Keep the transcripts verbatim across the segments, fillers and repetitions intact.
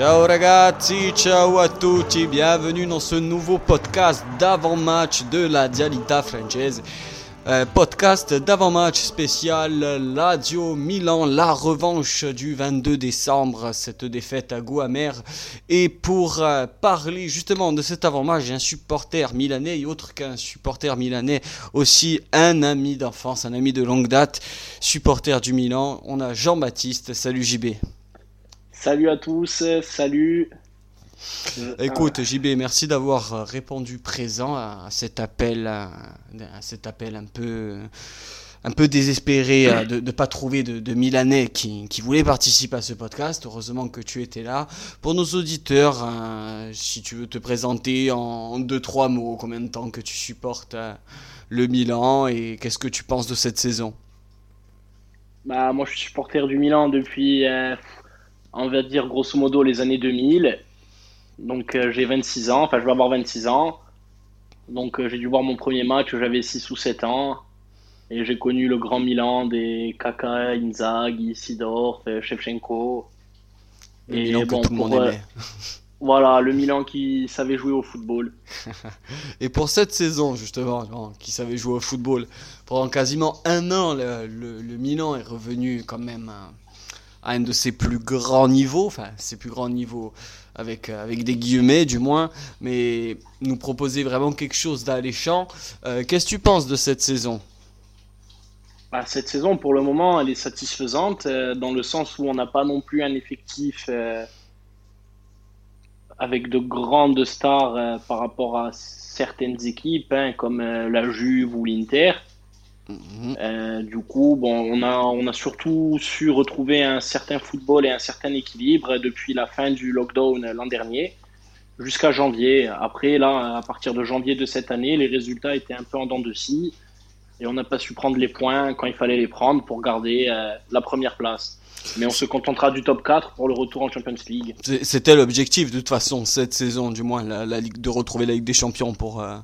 Ciao ragazzi, ciao à tutti, bienvenue dans ce nouveau podcast d'avant-match de la Dialita Francese. Euh, podcast d'avant-match spécial Lazio Milan, la revanche du vingt-deux décembre, cette défaite à goût amer. Et pour euh, parler justement de cet avant-match, j'ai un supporter milanais et autre qu'un supporter milanais, aussi un ami d'enfance, un ami de longue date, supporter du Milan. On a Jean-Baptiste. Salut J B. Salut à tous, salut. Écoute J B, merci d'avoir répondu présent à cet appel, à cet appel un peu, un peu désespéré de ne pas trouver de, de Milanais qui, qui voulaient participer à ce podcast. Heureusement que tu étais là. Pour nos auditeurs, si tu veux te présenter en deux, trois mots, combien de temps que tu supportes le Milan et qu'est-ce que tu penses de cette saison? Bah, moi je suis supporter du Milan depuis... Euh... on va dire grosso modo les années deux mille, donc euh, j'ai vingt-six ans, enfin je vais avoir vingt-six ans, donc euh, j'ai dû voir mon premier match, j'avais six ou sept ans, et j'ai connu le grand Milan des Kaká, Inzaghi, Sidorf, Shevchenko, le et Milan bon, que tout le monde euh, aimait. Voilà, le Milan qui savait jouer au football. Et pour cette saison, justement, qui savait jouer au football, pendant quasiment un an, le, le, le Milan est revenu quand même... Hein, à un de ses plus grands niveaux, enfin ses plus grands niveaux avec, avec des guillemets du moins, mais nous proposer vraiment quelque chose d'alléchant. Euh, qu'est-ce que tu penses de cette saison ? Bah, cette saison pour le moment elle est satisfaisante euh, dans le sens où on n'a pas non plus un effectif euh, avec de grandes stars euh, par rapport à certaines équipes hein, comme euh, la Juve ou l'Inter. Euh, du coup, bon, on a, on a surtout su retrouver un certain football et un certain équilibre depuis la fin du lockdown l'an dernier jusqu'à janvier. Après, là, à partir de janvier de cette année, les résultats étaient un peu en dents de scie et on n'a pas su prendre les points quand il fallait les prendre pour garder euh, la première place. Mais on se contentera du top quatre pour le retour en Champions League. C'était l'objectif de toute façon cette saison, du moins, la, la Ligue, de retrouver la Ligue des Champions pour, euh,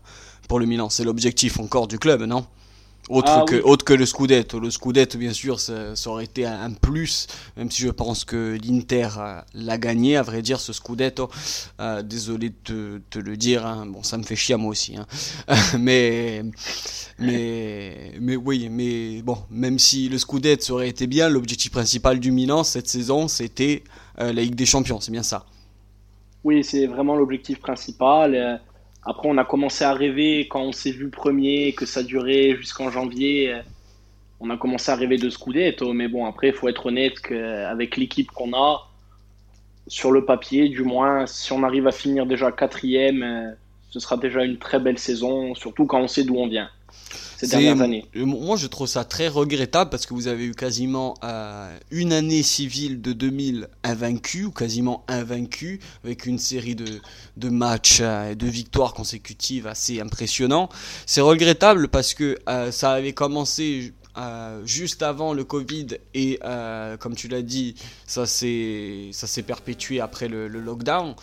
pour le Milan. C'est l'objectif encore du club, non ? Autre, ah, que, oui. autre que le Scudetto. Le Scudetto, bien sûr, ça, ça aurait été un, un plus, même si je pense que l'Inter euh, l'a gagné, à vrai dire, ce Scudetto. Euh, désolé de te, te le dire, hein. Bon, ça me fait chier à moi aussi. Hein. mais, mais, mais oui, mais bon, même si le Scudetto aurait été bien, l'objectif principal du Milan cette saison, c'était euh, la Ligue des Champions, c'est bien ça. Oui, c'est vraiment l'objectif principal. Euh... Après, on a commencé à rêver quand on s'est vu premier, que ça durait jusqu'en janvier. On a commencé à rêver de Scudetto, mais bon, après, il faut être honnête qu'avec l'équipe qu'on a, sur le papier, du moins, si on arrive à finir déjà quatrième, ce sera déjà une très belle saison, surtout quand on sait d'où on vient. Ces dernières années. Moi, je trouve ça très regrettable parce que vous avez eu quasiment euh, une année civile de deux mille invaincue ou quasiment invaincue avec une série de, de matchs et euh, de victoires consécutives assez impressionnants. C'est regrettable parce que euh, ça avait commencé euh, juste avant le Covid et euh, comme tu l'as dit, ça s'est, ça s'est perpétué après le, le lockdown.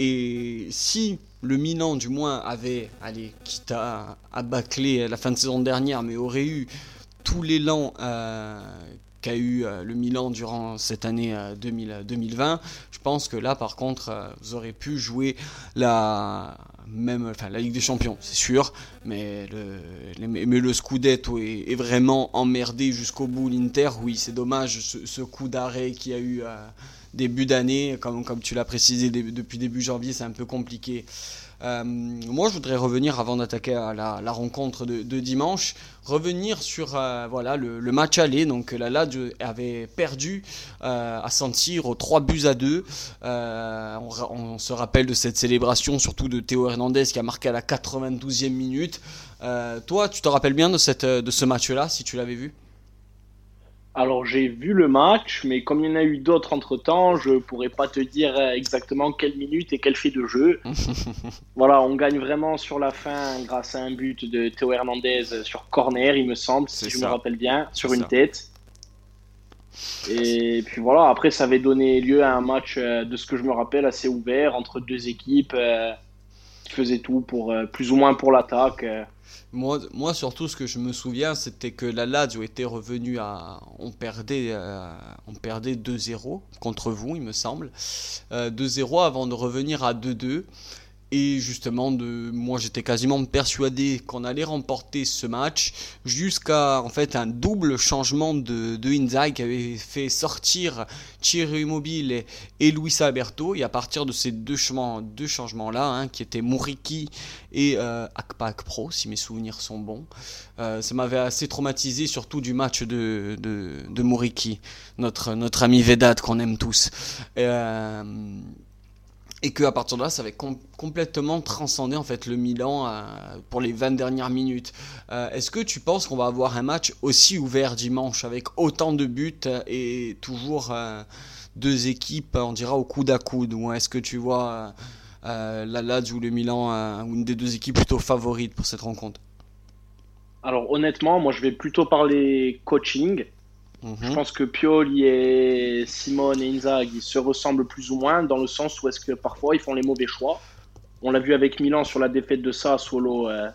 Et si le Milan, du moins, avait, allez, quitte à, à bâcler la fin de saison dernière, mais aurait eu tout l'élan euh, qu'a eu euh, le Milan durant cette année euh, deux mille vingt, je pense que là, par contre, euh, vous aurez pu jouer la, même, enfin, la Ligue des Champions, c'est sûr, mais le, mais, mais le Scudetto est, est vraiment emmerdé jusqu'au bout. L'Inter, oui, c'est dommage, ce, ce coup d'arrêt qu'il y a eu... Euh, début d'année, comme, comme tu l'as précisé depuis début janvier, c'est un peu compliqué. Euh, moi, je voudrais revenir, avant d'attaquer à la, la rencontre de, de dimanche, revenir sur euh, voilà, le, le match aller. Donc la Lazio avait perdu euh, à San Siro trois buts à deux. Euh, on, on se rappelle de cette célébration, surtout de Théo Hernandez qui a marqué à la quatre-vingt-douzième minute. Euh, toi, tu te rappelles bien de, cette, de ce match-là, si tu l'avais vu ? Alors, j'ai vu le match, mais comme il y en a eu d'autres entre-temps, je ne pourrais pas te dire exactement quelle minute et quel fait de jeu. Voilà, on gagne vraiment sur la fin grâce à un but de Théo Hernandez sur corner, il me semble, si je me rappelle bien, sur une tête. Et puis voilà, après, ça avait donné lieu à un match, de ce que je me rappelle, assez ouvert entre deux équipes qui faisait tout pour euh, plus ou moins pour l'attaque. Euh. Moi, moi, surtout, ce que je me souviens, c'était que la Lazio était revenue à... On perdait, euh, on perdait deux zéro contre vous, il me semble. Euh, deux zéro avant de revenir à deux deux. Et justement, de, moi, j'étais quasiment persuadé qu'on allait remporter ce match jusqu'à en fait un double changement de, de Inzaghi qui avait fait sortir Ciro Immobile et, et Luis Alberto. Et à partir de ces deux, changements, deux changements-là, hein, qui étaient Muriqi et euh, Akpa Akpro, si mes souvenirs sont bons, euh, ça m'avait assez traumatisé, surtout du match de, de, de Muriqi, notre, notre ami Vedat qu'on aime tous. Euh, Et qu'à partir de là, ça avait com- complètement transcendé en fait, le Milan euh, pour les vingt dernières minutes. Euh, est-ce que tu penses qu'on va avoir un match aussi ouvert dimanche avec autant de buts et toujours euh, deux équipes, on dira, au coude à coude? Ou est-ce que tu vois euh, la Lazio ou le Milan, euh, une des deux équipes plutôt favorites pour cette rencontre? Alors honnêtement, moi je vais plutôt parler coaching. Mmh. Je pense que Pioli et Simone et Inzaghi se ressemblent plus ou moins dans le sens où est-ce que parfois ils font les mauvais choix. On l'a vu avec Milan sur la défaite de Sassuolo, euh,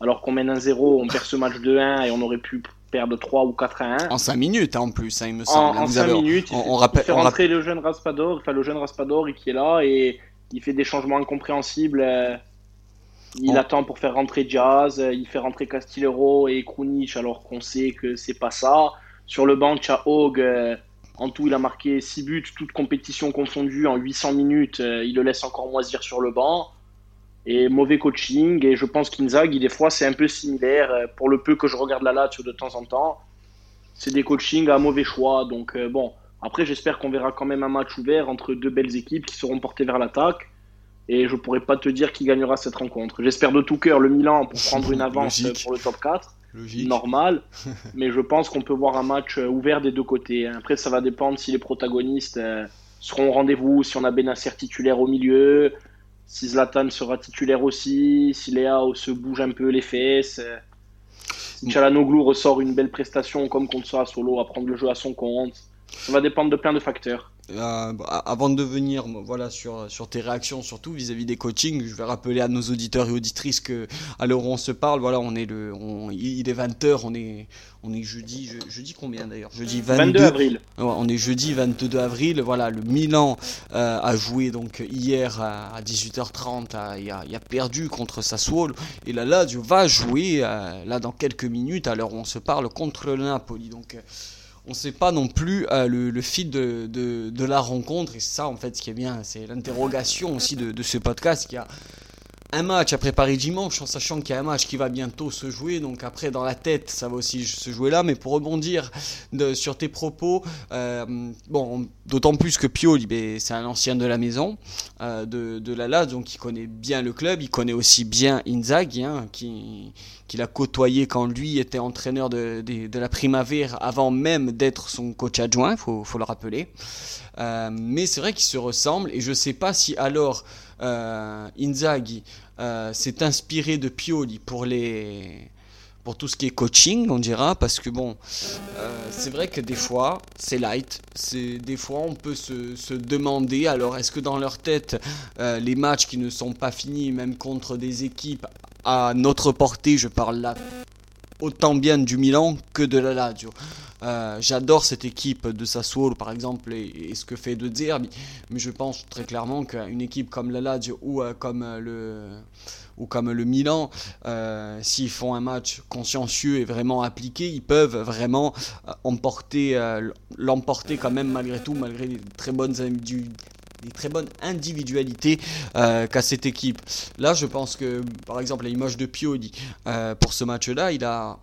alors qu'on mène un zéro, on perd ce match deux un et on aurait pu perdre trois ou quatre à un. En cinq minutes hein, en plus, hein, il me semble. En, en Vous cinq avez... minutes, on, il fait, on rappelle, il fait rentrer on rappel... le jeune Raspadori, enfin le jeune Raspadori qui est là et il fait des changements incompréhensibles. Euh... Il on... attend pour faire rentrer Diaz, euh, il fait rentrer Castilero et Krunic alors qu'on sait que c'est pas ça. Sur le banc, Çalhanoğlu, euh, en tout, il a marqué six buts, toutes compétitions confondues, en huit cents minutes. Euh, il le laisse encore moisir sur le banc. Et mauvais coaching. Et je pense qu'Inzaghi, des fois, c'est un peu similaire. Euh, pour le peu que je regarde la Lazio de temps en temps, c'est des coachings à mauvais choix. Donc, euh, bon. Après, j'espère qu'on verra quand même un match ouvert entre deux belles équipes qui seront portées vers l'attaque. Et je ne pourrai pas te dire qui gagnera cette rencontre. J'espère de tout cœur le Milan pour prendre une avance Logique. Pour le top quatre. Logique. Normal, mais je pense qu'on peut voir un match ouvert des deux côtés. Après, ça va dépendre si les protagonistes seront au rendez-vous, si on a Bennacer titulaire au milieu, si Zlatan sera titulaire aussi, si Léao se bouge un peu les fesses, si Çalhanoğlu ressort une belle prestation comme contre Sassuolo, à prendre le jeu à son compte. Ça va dépendre de plein de facteurs. Euh, avant de venir voilà, sur, sur tes réactions, surtout vis-à-vis des coachings, je vais rappeler à nos auditeurs et auditrices qu'à l'heure où on se parle, voilà, on est le, on, il est vingt heures, on est, on est jeudi, je, jeudi combien d'ailleurs jeudi vingt-deux, vingt-deux avril. Ouais, on est jeudi vingt-deux avril. Voilà, le Milan euh, a joué donc, hier à dix-huit heures trente, à, il, a, il a perdu contre Sassuolo. Et là, là, Dieu va jouer euh, là, dans quelques minutes, à l'heure où on se parle, contre le Napoli. Donc. Euh, On ne sait pas non plus euh, le, le fil de, de, de la rencontre. Et c'est ça, en fait, ce qui est bien. C'est l'interrogation aussi de, de ce podcast. Il y a un match à préparer dimanche, en sachant qu'il y a un match qui va bientôt se jouer. Donc après, dans la tête, ça va aussi se jouer là. Mais pour rebondir de, sur tes propos, euh, bon, d'autant plus que Pioli, ben, c'est un ancien de la maison, euh, de, de la Lazio. Donc il connaît bien le club. Il connaît aussi bien Inzaghi, hein, qui... qu'il a côtoyé quand lui était entraîneur de, de, de la Primavera avant même d'être son coach adjoint, il faut, faut le rappeler. Euh, mais c'est vrai qu'ils se ressemblent et je ne sais pas si alors euh, Inzaghi euh, s'est inspiré de Pioli pour, les, pour tout ce qui est coaching, on dira, parce que bon, euh, c'est vrai que des fois, c'est light. C'est, des fois, on peut se, se demander, alors est-ce que dans leur tête, euh, les matchs qui ne sont pas finis, même contre des équipes à notre portée, je parle là autant bien du Milan que de la Lazio. Euh, j'adore cette équipe de Sassuolo par exemple et, et ce que fait De Zerbi, mais je pense très clairement qu'une équipe comme la Lazio ou euh, comme le ou comme le Milan, euh, s'ils font un match consciencieux et vraiment appliqué, ils peuvent vraiment euh, emporter, euh, l'emporter quand même malgré tout, malgré les très bonnes individus. Des très bonnes individualités euh, qu'a cette équipe. Là, je pense que, par exemple, à l'image de Pioli, euh, pour ce match-là, il a...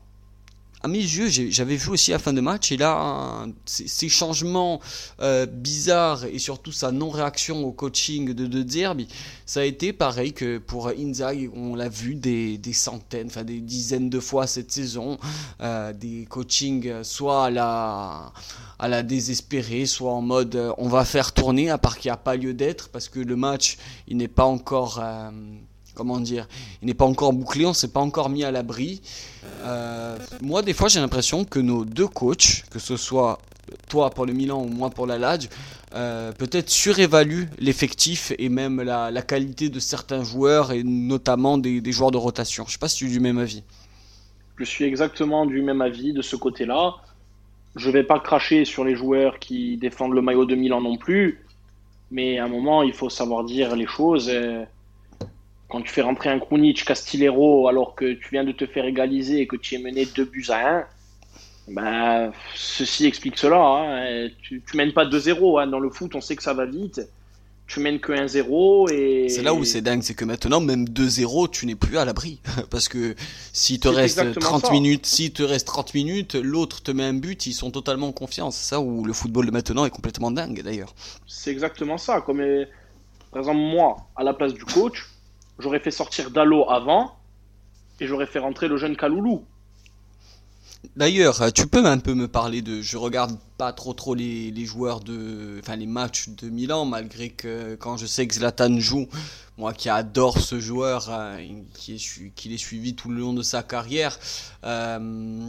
À mes yeux, j'ai, j'avais vu aussi à la fin de match, il a un, ces, ces changements euh, bizarres et surtout sa non-réaction au coaching de De Zerbi, ça a été pareil que pour Inzaghi, on l'a vu des, des centaines, enfin des dizaines de fois cette saison, euh, des coachings soit à la, à la désespérée, soit en mode euh, on va faire tourner à part qu'il n'y a pas lieu d'être parce que le match il n'est pas encore... Euh, Comment dire, il n'est pas encore bouclé, on ne s'est pas encore mis à l'abri. Euh, moi, des fois, j'ai l'impression que nos deux coachs, que ce soit toi pour le Milan ou moi pour la Lazio, euh, peut-être surévalue l'effectif et même la, la qualité de certains joueurs et notamment des, des joueurs de rotation. Je ne sais pas si tu es du même avis. Je suis exactement du même avis de ce côté-là. Je ne vais pas cracher sur les joueurs qui défendent le maillot de Milan non plus, mais à un moment, il faut savoir dire les choses. Quand tu fais rentrer un Krunic, Castilero, alors que tu viens de te faire égaliser et que tu es mené deux buts à un, bah, ceci explique cela. Hein. Tu ne mènes pas deux zéro. Hein. Dans le foot, on sait que ça va vite. Tu mènes que un zéro et... C'est là où c'est dingue, c'est que maintenant, même deux zéro, tu n'es plus à l'abri. Parce que s'il te, reste trente minutes, s'il te reste trente minutes, l'autre te met un but, ils sont totalement en confiance. C'est ça où le football de maintenant est complètement dingue, d'ailleurs. C'est exactement ça. Comme, euh, par exemple, moi, à la place du coach, j'aurais fait sortir Dalot avant et j'aurais fait rentrer le jeune Kalulu. D'ailleurs, tu peux un peu me parler de... Je regarde pas trop trop les, les joueurs de... Enfin, les matchs de Milan, malgré que quand je sais que Zlatan joue, moi qui adore ce joueur, hein, qui, est, qui l'ai suivi tout le long de sa carrière... Euh,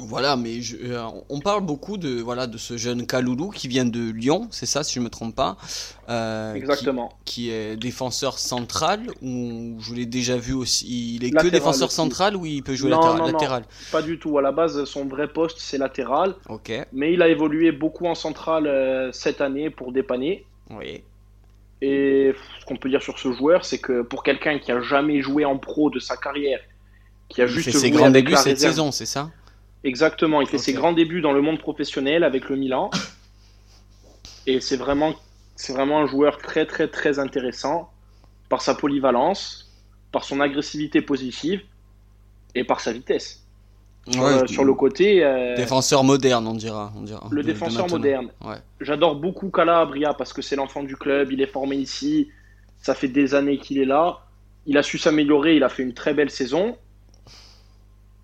voilà, mais je, euh, on parle beaucoup de, voilà, de ce jeune Kalulu qui vient de Lyon, c'est ça si je ne me trompe pas. euh, Exactement. Qui, qui est défenseur central, ou je l'ai déjà vu aussi, il est latéral que défenseur aussi. Central ou il peut jouer non, latéral, non, latéral non, pas du tout. À la base, son vrai poste c'est latéral, okay. Mais il a évolué beaucoup en centrale euh, cette année pour dépanner. Oui. Et ce qu'on peut dire sur ce joueur, c'est que pour quelqu'un qui n'a jamais joué en pro de sa carrière, qui a il juste fait ses grands débuts cette réserve, saison, c'est ça ? Exactement, il fait okay. ses grands débuts dans le monde professionnel avec le Milan. Et c'est vraiment, c'est vraiment un joueur très très très intéressant par sa polyvalence, par son agressivité positive et par sa vitesse. Ouais, euh, sur le côté... Euh, défenseur moderne, on dira. On dira le de, défenseur de moderne. Ouais. J'adore beaucoup Calabria parce que c'est l'enfant du club, il est formé ici, ça fait des années qu'il est là. Il a su s'améliorer, il a fait une très belle saison.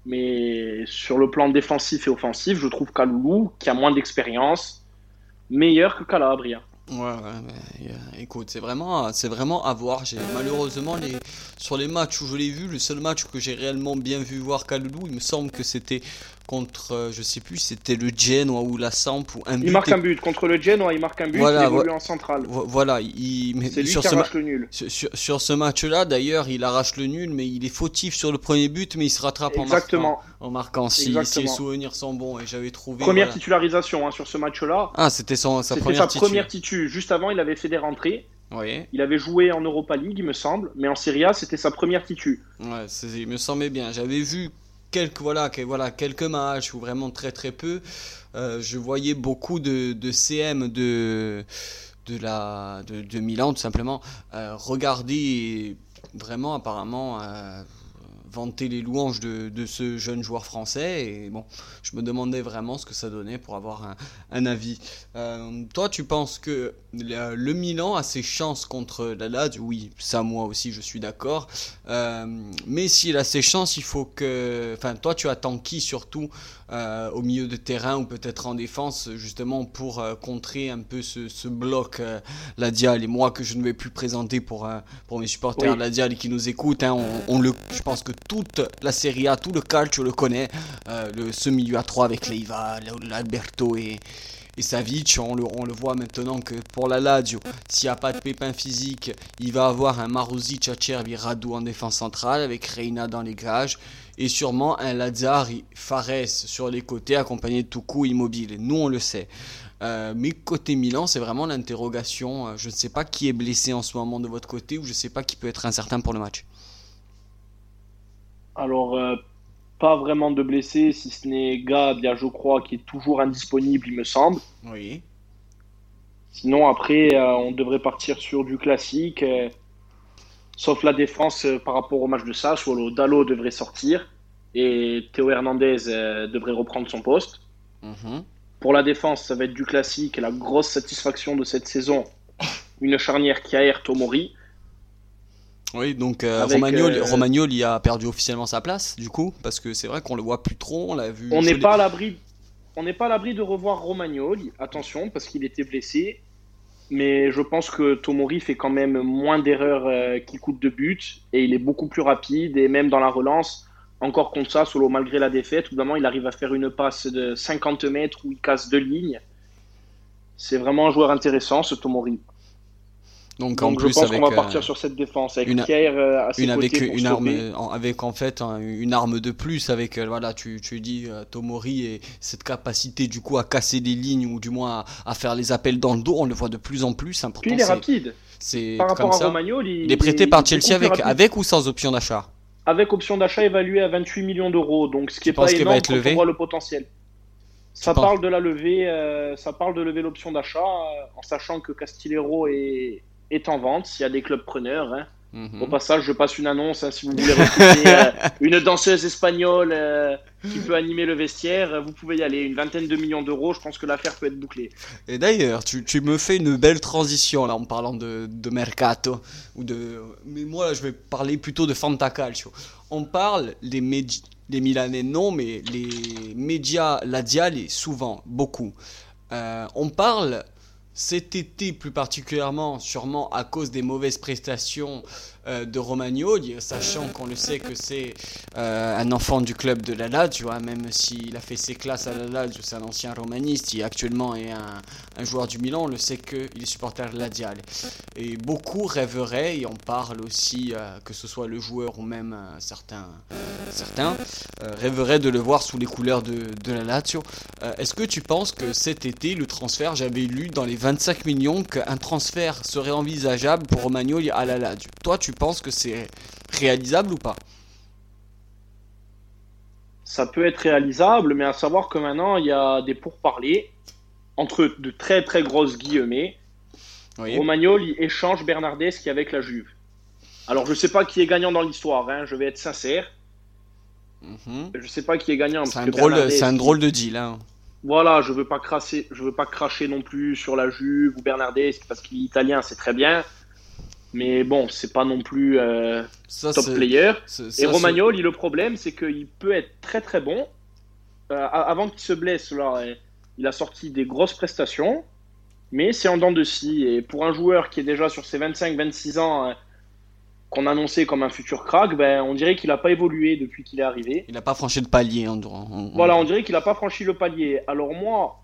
Mais sur le plan défensif et offensif, je trouve Kalulu, qui a moins d'expérience, meilleur que Calabria. Ouais, ouais, mais, euh, écoute, c'est vraiment, c'est vraiment à voir. J'ai, malheureusement, les, sur les matchs où je l'ai vu, le seul match que j'ai réellement bien vu voir Kalulu, il me semble que c'était contre, euh, je sais plus, c'était le Genoa ou la Samp ou un but. Il marque et... un but contre le Genoa, il marque un but, voilà, il évolue vo- en centrale. Vo- voilà, il. Mais c'est lui sur qui arrache ma- le nul. Sur, sur, sur ce match-là, d'ailleurs, il arrache le nul, mais il est fautif sur le premier but, mais il se rattrape exactement. en marquant. En marquant. Si, si les souvenirs sont bons, et j'avais trouvé. Première voilà. titularisation hein, sur ce match-là. Ah, c'était son, sa c'était première sa titu. première titu. Juste avant, il avait fait des rentrées. Oui. Il avait joué en Europa League, il me semble, mais en Serie A, c'était sa première titu. Ouais, c'est, il me semblait bien. J'avais vu quelques voilà, que, voilà quelques matchs ou vraiment très très peu. Euh, je voyais beaucoup de, de C M de de la de, de Milan tout simplement. Euh, regarder vraiment apparemment. Euh, vanter les louanges de, de ce jeune joueur français, et bon, je me demandais vraiment ce que ça donnait pour avoir un, un avis. Euh, toi, tu penses que le, le Milan a ses chances contre la Lazio ? Oui, ça, moi aussi, je suis d'accord. Euh, mais s'il a ses chances, il faut que... Enfin, toi, tu attends qui, surtout, euh, au milieu de terrain ou peut-être en défense, justement, pour euh, contrer un peu ce, ce bloc euh, la Dial, et moi, que je ne vais plus présenter pour, euh, pour mes supporters oui. la Dial qui nous écoutent. Hein, on, on le, je pense que toute la Serie A, tout le calcio le connaît, euh, le, ce milieu à trois avec Leiva, Alberto et, et Savic, on le, on le voit maintenant que pour la Lazio, s'il n'y a pas de pépin physique, il va avoir un Marusic, Acerbi, Radu en défense centrale avec Reina dans les gages et sûrement un Lazzari, Fares sur les côtés accompagné de Tucu Immobile, nous on le sait. Euh, mais côté Milan, c'est vraiment l'interrogation, je ne sais pas qui est blessé en ce moment de votre côté ou je ne sais pas qui peut être incertain pour le match. Alors, euh, pas vraiment de blessés, si ce n'est Gab, il y a, je crois, qui est toujours indisponible, il me semble. Oui. Sinon, après, euh, on devrait partir sur du classique, euh, sauf la défense euh, par rapport au match de Sassuolo. Dalot devrait sortir et Théo Hernandez euh, devrait reprendre son poste. Mmh. Pour la défense, ça va être du classique, la grosse satisfaction de cette saison, une charnière qui aère Tomori. Oui, donc euh, Romagnoli, euh... Romagnoli a perdu officiellement sa place, du coup, parce que c'est vrai qu'on le voit plus trop, on l'a vu... On n'est pas, pas à l'abri de revoir Romagnoli, attention, parce qu'il était blessé, mais je pense que Tomori fait quand même moins d'erreurs euh, qui coûtent de but, et il est beaucoup plus rapide, et même dans la relance, encore contre ça, Sassuolo, malgré la défaite, tout d'un moment, il arrive à faire une passe de cinquante mètres où il casse deux lignes. C'est vraiment un joueur intéressant, ce Tomori. Donc, en Donc plus, je pense qu'on va partir euh, sur cette défense avec une, Pierre à ses une, côtés avec une arme, avec en fait une arme de plus avec voilà tu tu dis Tomori et cette capacité du coup à casser des lignes ou du moins à, à faire les appels dans le dos, on le voit de plus en plus. Important, Puis il est rapide. C'est par rapport à Romagnoli. Il, il est prêté il, par il Chelsea avec rapide. Avec ou sans option d'achat. Avec option d'achat évaluée à vingt-huit millions d'euros, donc ce qui tu est pas énorme quand on voit le potentiel. Ça parle de la levée, euh, ça parle de lever l'option d'achat euh, en sachant que Castilero est est en vente, s'il y a des clubs preneurs. Hein. Mm-hmm. Au passage, je passe une annonce, hein, si vous voulez recruter euh, une danseuse espagnole euh, qui peut animer le vestiaire, vous pouvez y aller. Une vingtaine de millions d'euros, je pense que l'affaire peut être bouclée. Et d'ailleurs, tu, tu me fais une belle transition là en parlant de, de mercato. Ou de... Mais moi, là, je vais parler plutôt de Fantacalcio. On parle des médi... les Milanais, non, mais les médias ladiales, souvent, beaucoup. Euh, on parle... Cet été, plus particulièrement, sûrement à cause des mauvaises prestations euh, de Romagnoli, sachant qu'on le sait que c'est euh, un enfant du club de la Lazio, hein, même s'il a fait ses classes à la Lazio, c'est un ancien romaniste, il actuellement est un, un joueur du Milan, on le sait qu'il est supporter lazial. Et beaucoup rêveraient, et on parle aussi, euh, que ce soit le joueur ou même euh, certains, certains euh, rêveraient de le voir sous les couleurs de, de la Lazio. Euh, est-ce que tu penses que cet été, le transfert, j'avais lu dans les vingt-cinq millions qu'un transfert serait envisageable pour Romagnoli à la Lazio. Toi, tu penses que c'est réalisable ou pas ? Ça peut être réalisable, mais à savoir que maintenant, il y a des pourparlers entre de très très grosses guillemets. Oui. Romagnoli échange Bernardeschi avec la Juve. Alors, je ne sais pas qui est gagnant dans l'histoire, hein, je vais être sincère. Mm-hmm. Je ne sais pas qui est gagnant. C'est, un drôle, c'est un drôle de deal, hein. Voilà, je veux pas crasser, je veux pas cracher non plus sur la Juve ou Bernardeschi parce qu'il est italien, c'est très bien, mais bon, c'est pas non plus euh, ça, top c'est, player. C'est, ça, et Romagnoli, c'est... le problème, c'est qu'il peut être très très bon. Euh, avant qu'il se blesse, là, il a sorti des grosses prestations, mais c'est en dents de scie. Et pour un joueur qui est déjà sur ses vingt-cinq vingt-six ans, euh, qu'on annonçait comme un futur crack, ben, on dirait qu'il n'a pas évolué depuis qu'il est arrivé. Il n'a pas franchi le palier. Hein, on... Voilà, on dirait qu'il n'a pas franchi le palier. Alors moi,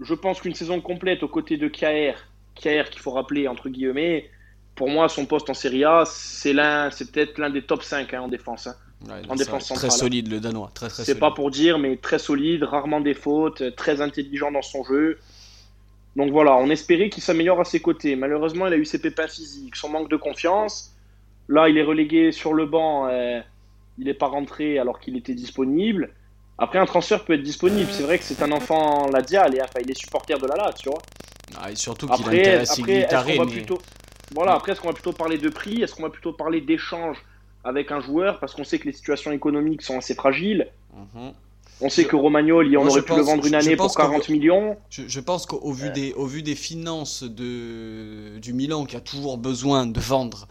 je pense qu'une saison complète aux côtés de K R, K R qu'il faut rappeler entre guillemets, pour moi, son poste en Serie A, c'est, l'un, c'est peut-être l'un des top cinq hein, en défense. Hein, ouais, en défense centrale. Très solide le Danois. Très, très c'est solide. Pas pour dire, mais très solide, rarement des fautes, très intelligent dans son jeu. Donc voilà, on espérait qu'il s'améliore à ses côtés. Malheureusement, il a eu ses pépins physiques, son manque de confiance... Là, il est relégué sur le banc, euh, il n'est pas rentré alors qu'il était disponible. Après, un transfert peut être disponible. C'est vrai que c'est un enfant ladial, et, enfin, il est supporter de la Lazio, tu vois. Ah, et surtout qu'il après, intéresse Iglitare. Mais... Plutôt... Voilà, ouais. Après, est-ce qu'on va plutôt parler de prix ? Est-ce qu'on va plutôt parler d'échange avec un joueur ? Parce qu'on sait que les situations économiques sont assez fragiles. Mm-hmm. On sait je... que Romagnoli, on Moi, aurait pu pense, le vendre une année pour quarante millions. Je, je pense qu'au vu, ouais. des, au vu des finances de, du Milan, qui a toujours besoin de vendre...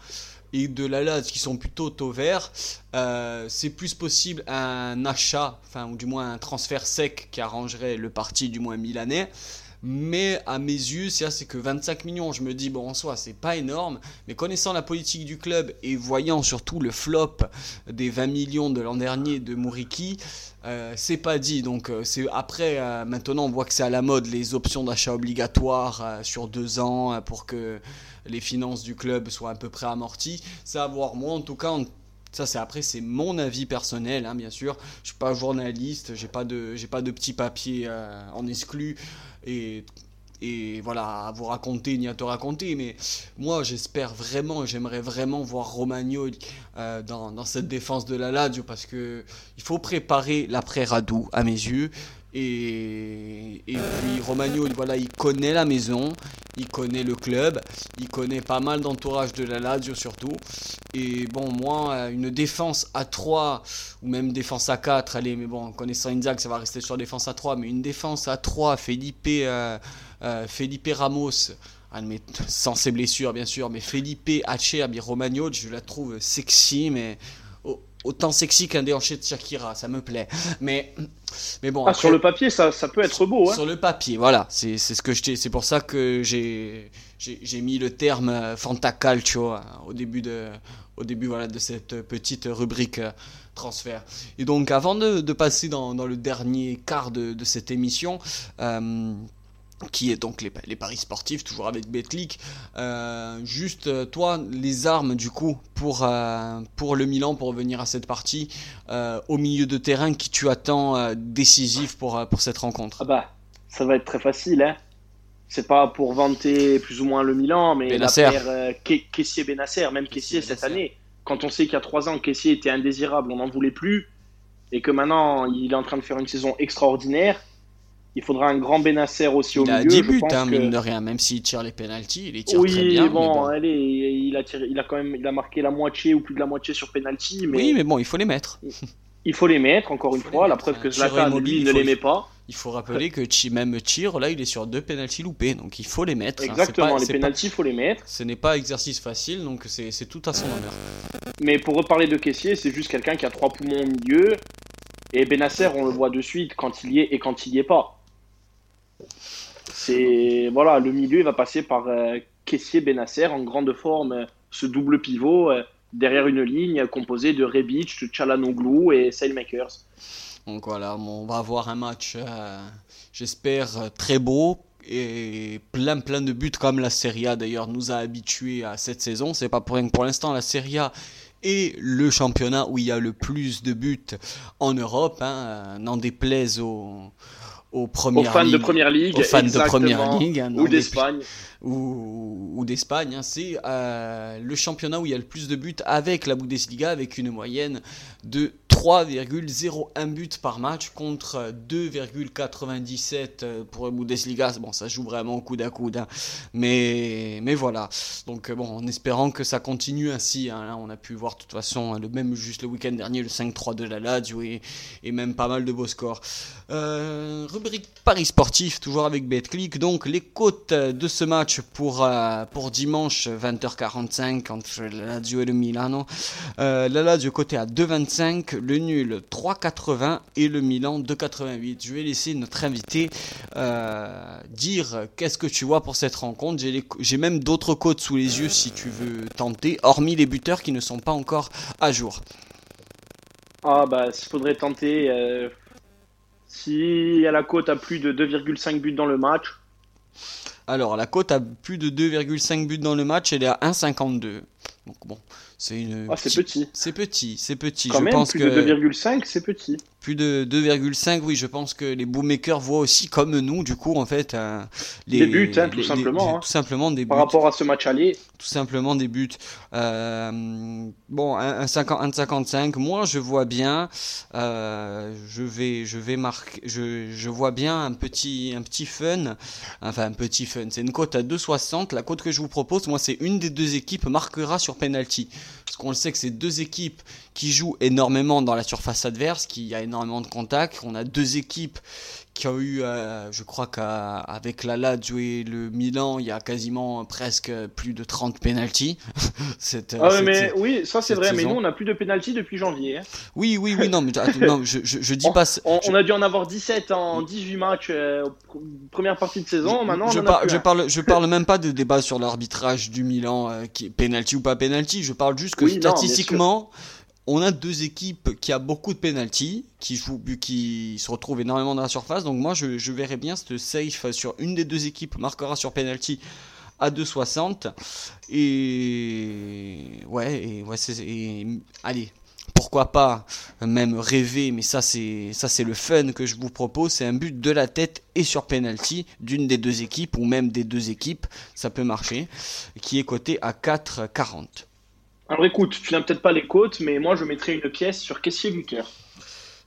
et de la Lazio qui sont plutôt au vert, euh, c'est plus possible un achat, enfin ou du moins un transfert sec qui arrangerait le parti du moins milanais. Mais à mes yeux, c'est, c'est que vingt-cinq millions, je me dis, bon, en soi, c'est pas énorme. Mais connaissant la politique du club et voyant surtout le flop des vingt millions de l'an dernier de Muriqi, euh, c'est pas dit. Donc, c'est après, euh, maintenant, on voit que c'est à la mode les options d'achat obligatoires euh, sur deux ans euh, pour que les finances du club soient à peu près amorties. C'est à voir. Moi, en tout cas, en ça c'est après c'est mon avis personnel hein, bien sûr je suis pas journaliste, j'ai pas de j'ai pas de petits papiers euh, en exclu et et voilà à vous raconter ni à te raconter, mais moi j'espère vraiment, j'aimerais vraiment voir Romagnoli euh, dans dans cette défense de la Lazio parce que il faut préparer l'après Radou à mes yeux. Et, et puis Romagnoli, voilà, il connaît la maison, il connaît le club, il connaît pas mal d'entourage de la Lazio surtout. Et bon, moi, une défense à trois, ou même défense à quatre, allez, mais bon, connaissant Inzaghi, ça va rester sur défense à trois, mais une défense à trois, Felipe, euh, euh, Felipe Ramos, sans ses blessures bien sûr, mais Felipe, Acerbi, Romagnoli, je la trouve sexy, mais... autant sexy qu'un déhanché de Shakira, ça me plaît. Mais, mais bon. Ah, après, sur le papier, ça, ça peut être beau. Hein. Sur le papier, voilà. C'est, c'est ce que je t'ai, c'est pour ça que j'ai, j'ai, j'ai mis le terme fantacalcio hein, au début de, au début voilà de cette petite rubrique euh, transfert. Et donc, avant de, de passer dans, dans le dernier quart de, de cette émission. Euh, qui est donc les, les paris sportifs, toujours avec Betclic. Euh, juste, toi, les armes, du coup, pour, euh, pour le Milan, pour revenir à cette partie, euh, au milieu de terrain, qui tu attends euh, décisif pour, pour cette rencontre ? Ah bah, ça va être très facile, hein. C'est pas pour vanter plus ou moins le Milan, mais la paire euh, Kessié Bennacer, même Kessié cette année. Quand on sait qu'il y a trois ans, Kessié était indésirable, on n'en voulait plus, et que maintenant, il est en train de faire une saison extraordinaire. Il faudra un grand Bennacer aussi il au milieu. Il a dix buts, hein, que... mine de rien, même s'il tire les pénaltys, il les tire oui, très bien. Oui, bon, bon. Allez, il a, tiré, il a quand même il a marqué la moitié ou plus de la moitié sur pénalty. Mais... Oui, mais bon, il faut les mettre. Il faut les mettre, encore une fois, la mettre, preuve hein. que Zlatan, Immobile, lui, ne faut... les met pas. Il faut rappeler que même Tire, là, il est sur deux pénaltys loupés, donc il faut les mettre. Exactement, hein. pas, les pénaltys, il pas... faut les mettre. Ce n'est pas exercice facile, donc c'est, c'est tout à son honneur. Mais pour reparler de Kessié, c'est juste quelqu'un qui a trois poumons au milieu, et Bennacer, on le voit de suite quand il y est et quand il n'y est pas. C'est voilà, le milieu il va passer par euh, Kessié Bennacer en grande forme, euh, ce double pivot euh, derrière une ligne euh, composée de Rebic, de Çalhanoğlu et Sailmakers. Donc voilà, on va avoir un match, euh, j'espère, très beau et plein plein de buts comme la Serie A d'ailleurs nous a habitués à cette saison. C'est pas pour rien que pour l'instant la Serie A et le championnat où il y a le plus de buts en Europe, hein, n'en déplaise aux Aux, aux fans ligue, de première ligue, aux fans de première ligue hein, ou d'Espagne, ou, ou d'Espagne. Hein, c'est euh, le championnat où il y a le plus de buts avec la Bundesliga, avec une moyenne de trois virgule zéro un buts par match contre deux virgule quatre-vingt-dix-sept pour la Bundesliga. Bon, ça joue vraiment au coude à coude, hein, mais mais voilà. Donc bon, en espérant que ça continue ainsi. Hein, là, on a pu voir de toute façon le même juste le week-end dernier, le cinq trois de la Lazio et, et même pas mal de beaux scores. Euh, Rubrique Paris Sportif, toujours avec Betclic. Donc, les cotes de ce match pour, euh, pour dimanche vingt heures quarante-cinq entre la Lazio et le Milano. Euh, la Lazio coté à deux virgule vingt-cinq, le nul trois virgule quatre-vingts et le Milan deux virgule quatre-vingt-huit. Je vais laisser notre invité euh, dire qu'est-ce que tu vois pour cette rencontre. J'ai, les, j'ai même d'autres cotes sous les yeux si tu veux tenter, hormis les buteurs qui ne sont pas encore à jour. Ah, bah, s'il faudrait tenter. Euh... Si la cote a plus de deux virgule cinq buts dans le match. Alors, la cote a plus de deux virgule cinq buts dans le match, elle est à un virgule cinquante-deux. Donc bon, c'est une ah, petite... c'est petit. C'est petit, c'est petit. Quand je même, pense plus que... de deux virgule cinq, c'est petit. Plus de deux virgule cinq, oui, je pense que les bookmakers voient aussi, comme nous, du coup, en fait... Euh, les, des buts, hein, tout les, simplement. Des, hein. Tout simplement des buts. Par rapport à ce match aller. Tout simplement des buts. Euh, bon, un virgule cinquante-cinq, moi, je vois bien... Euh, je vais, je vais marquer... Je, je vois bien un petit, un petit fun. Enfin, un petit fun. C'est une cote à deux virgule soixante. La cote que je vous propose, moi, c'est une des deux équipes marquera sur penalty. Parce qu'on le sait que c'est deux équipes qui jouent énormément dans la surface adverse, qu'il y a énormément de contacts. On a deux équipes qui ont eu, euh, je crois qu'avec la Lazio et le Milan, il y a quasiment presque plus de trente pénaltys. cette, ah, cette, mais, oui, ça c'est vrai, saison. Mais nous on n'a plus de pénaltys depuis janvier. Hein. Oui, oui, oui, non, mais attends, non, je, je, je dis on, pas. On, je... on a dû en avoir dix-sept en dix-huit matchs, euh, première partie de saison. Maintenant, on je, en par, a plus, je, hein. parle, je parle même pas de débat sur l'arbitrage du Milan, euh, qui est pénalty ou pas pénalty. Je parle juste que oui, statistiquement. Non, on a deux équipes qui a beaucoup de pénalty, qui jouent, qui se retrouvent énormément dans la surface. Donc moi, je, je verrais bien cette safe sur une des deux équipes marquera sur pénalty à deux virgule soixante. Et ouais, et ouais, c'est, et... allez. Pourquoi pas même rêver, mais ça c'est, ça c'est le fun que je vous propose, c'est un but de la tête et sur penalty d'une des deux équipes, ou même des deux équipes, ça peut marcher, qui est coté à quatre virgule quarante. Alors écoute, tu n'as peut-être pas les côtes, mais moi je mettrais une pièce sur Kessié buteur.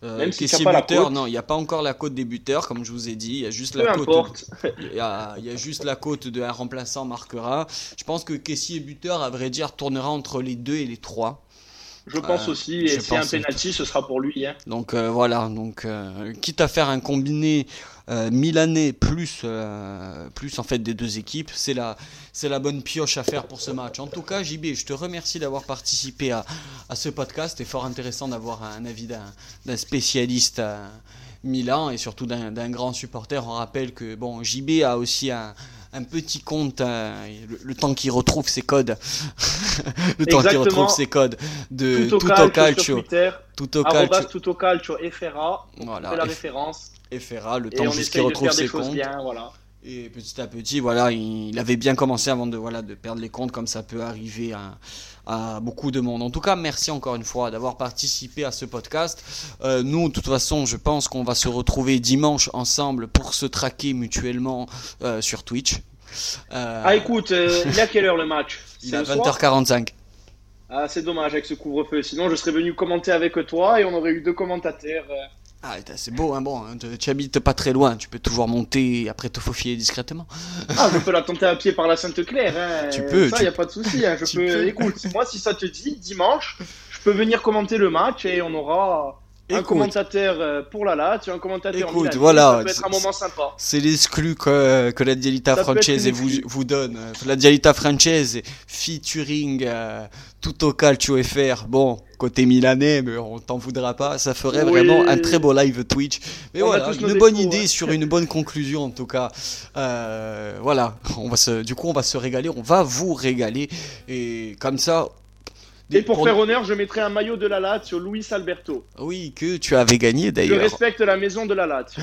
Euh, même si Kessié buteur, non, il n'y a pas encore la cote des buteurs, comme je vous ai dit, il y a juste la cote. Il y a, y a juste la cote de un remplaçant marquera. Je pense que Kessié buteur, à vrai dire, tournera entre les deux et les trois. Je pense euh, aussi, et si un penalty, ce sera pour lui. Hein. Donc euh, voilà, donc euh, quitte à faire un combiné euh, milanais plus euh, plus en fait des deux équipes, c'est la c'est la bonne pioche à faire pour ce match. En tout cas, J B, je te remercie d'avoir participé à à ce podcast. C'était fort intéressant d'avoir un avis d'un, d'un spécialiste euh, Milan et surtout d'un, d'un grand supporter. On rappelle que bon, J B a aussi un un petit compte, euh, le, le temps qu'il retrouve ses codes, le temps qu'il retrouve ses codes de Tutto Calcio, Tutto Calcio, Tutto Calcio et Ferra, voilà, c'est la référence. Et Ferra, le temps jusqu'il retrouve ses comptes. Bien, voilà. Et petit à petit, voilà, il, il avait bien commencé avant de voilà de perdre les comptes, comme ça peut arriver à. à beaucoup de monde. En tout cas, merci encore une fois d'avoir participé à ce podcast. Euh, nous, de toute façon, je pense qu'on va se retrouver dimanche ensemble pour se traquer mutuellement euh, sur Twitch. Euh... Ah, écoute, euh, il est à quelle heure le match ? C'est il est à vingt heures quarante-cinq. Ah, c'est dommage avec ce couvre-feu. Sinon, je serais venu commenter avec toi et on aurait eu deux commentateurs. Ah, c'est beau, hein, bon, hein, tu habites pas très loin, tu peux toujours monter et après te faufiler discrètement. Ah, je peux la tenter à pied par la Sainte-Claire, hein, tu peux, ça, tu... y a pas de souci, hein, je peux... peux... Écoute, moi, si ça te dit, dimanche, je peux venir commenter le match et on aura... Un écoute, commentateur pour la Lazio, un commentateur écoute, Milan, voilà, ça peut être un moment sympa. C'est l'exclu que, que la Dialita Francese vous, vous donne. La Dialita Francese, featuring euh, Tutto Calcio F R. Bon, côté milanais, mais on t'en voudra pas. Ça ferait oui. vraiment un très beau live Twitch. Mais on voilà, une bonne défauts, idée ouais. sur une bonne conclusion en tout cas. Euh, voilà, on va se, du coup on va se régaler, on va vous régaler. Et comme ça... Et pour, pour faire honneur, je mettrai un maillot de la Lazio, Luis Alberto. Oui, que tu avais gagné d'ailleurs. Je respecte la maison de la Lazio.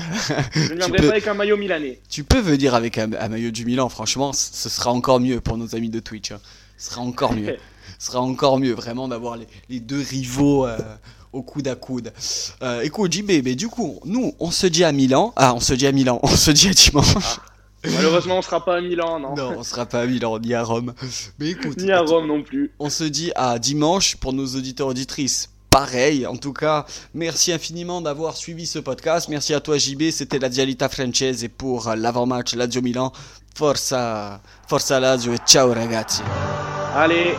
Je ne viendrai peux... pas avec un maillot milanais. Tu peux venir avec un, un maillot du Milan, franchement, ce sera encore mieux pour nos amis de Twitch. Hein. Ce sera encore mieux. Ce sera encore mieux, vraiment, d'avoir les, les deux rivaux euh, au coude à coude. Euh, écoute, J B, mais du coup, nous, on se dit à Milan. Ah, on se dit à Milan, on se dit à dimanche. Ah. Malheureusement, on sera pas à Milan, non. Non, on sera pas à Milan, ni à Rome. Mais écoute, ni à Rome non plus. On se dit à dimanche pour nos auditeurs auditrices. Pareil, en tout cas, merci infiniment d'avoir suivi ce podcast. Merci à toi, J B. C'était la Dialita Francese pour l'avant-match Lazio Milan. Forza, forza Lazio et ciao ragazzi. Allez.